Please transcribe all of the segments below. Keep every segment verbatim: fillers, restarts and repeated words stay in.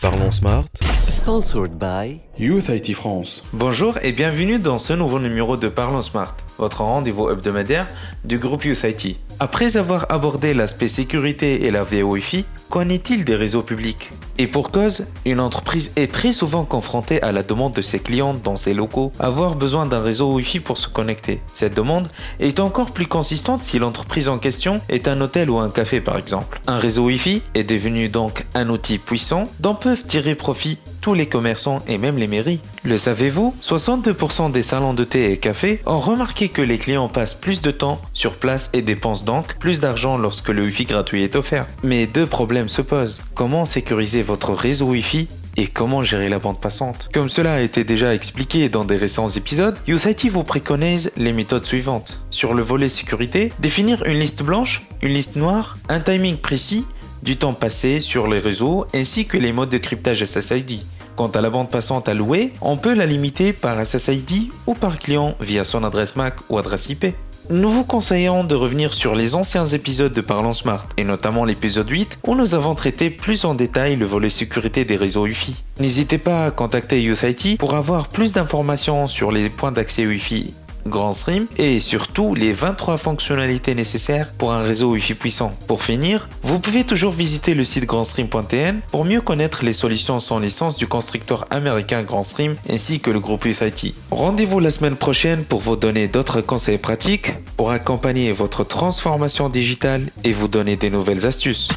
Parlons Smart. Sponsored by Youth I T France. Bonjour et bienvenue dans ce nouveau numéro de Parlons Smart, votre rendez-vous hebdomadaire du groupe Youth I T. Après avoir abordé l'aspect sécurité et la V Wi-Fi, qu'en est-il des réseaux publics? Et pour cause, une entreprise est très souvent confrontée à la demande de ses clients dans ses locaux avoir besoin d'un réseau Wi-Fi pour se connecter. Cette demande est encore plus consistante si l'entreprise en question est un hôtel ou un café par exemple. Un réseau Wi-Fi est devenu donc un outil puissant dont peuvent tirer profit tous les commerçants et même les mairies. Le savez-vous? soixante-deux pour cent des salons de thé et cafés ont remarqué que les clients passent plus de temps sur place et dépensent donc plus d'argent lorsque le Wi-Fi gratuit est offert. Mais deux problèmes se posent. Comment sécuriser votre réseau Wi-Fi et comment gérer la bande passante? Comme cela a été déjà expliqué dans des récents épisodes, Youth I T vous préconise les méthodes suivantes. Sur le volet sécurité, définir une liste blanche, une liste noire, un timing précis, du temps passé sur les réseaux ainsi que les modes de cryptage S S I D. Quant à la bande passante à louer, on peut la limiter par S S I D ou par client via son adresse M A C ou adresse I P. Nous vous conseillons de revenir sur les anciens épisodes de Parlons Smart et notamment l'épisode huit où nous avons traité plus en détail le volet sécurité des réseaux Wi-Fi. N'hésitez pas à contacter Youth I T pour avoir plus d'informations sur les points d'accès Wi-Fi Grandstream et surtout les vingt-trois fonctionnalités nécessaires pour un réseau Wi-Fi puissant. Pour finir, vous pouvez toujours visiter le site Grandstream point T N pour mieux connaître les solutions sans licence du constructeur américain Grandstream ainsi que le groupe Youth I T. Rendez-vous la semaine prochaine pour vous donner d'autres conseils pratiques pour accompagner votre transformation digitale et vous donner des nouvelles astuces.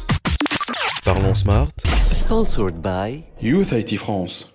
Parlons Smart. Sponsored by Youth I T France.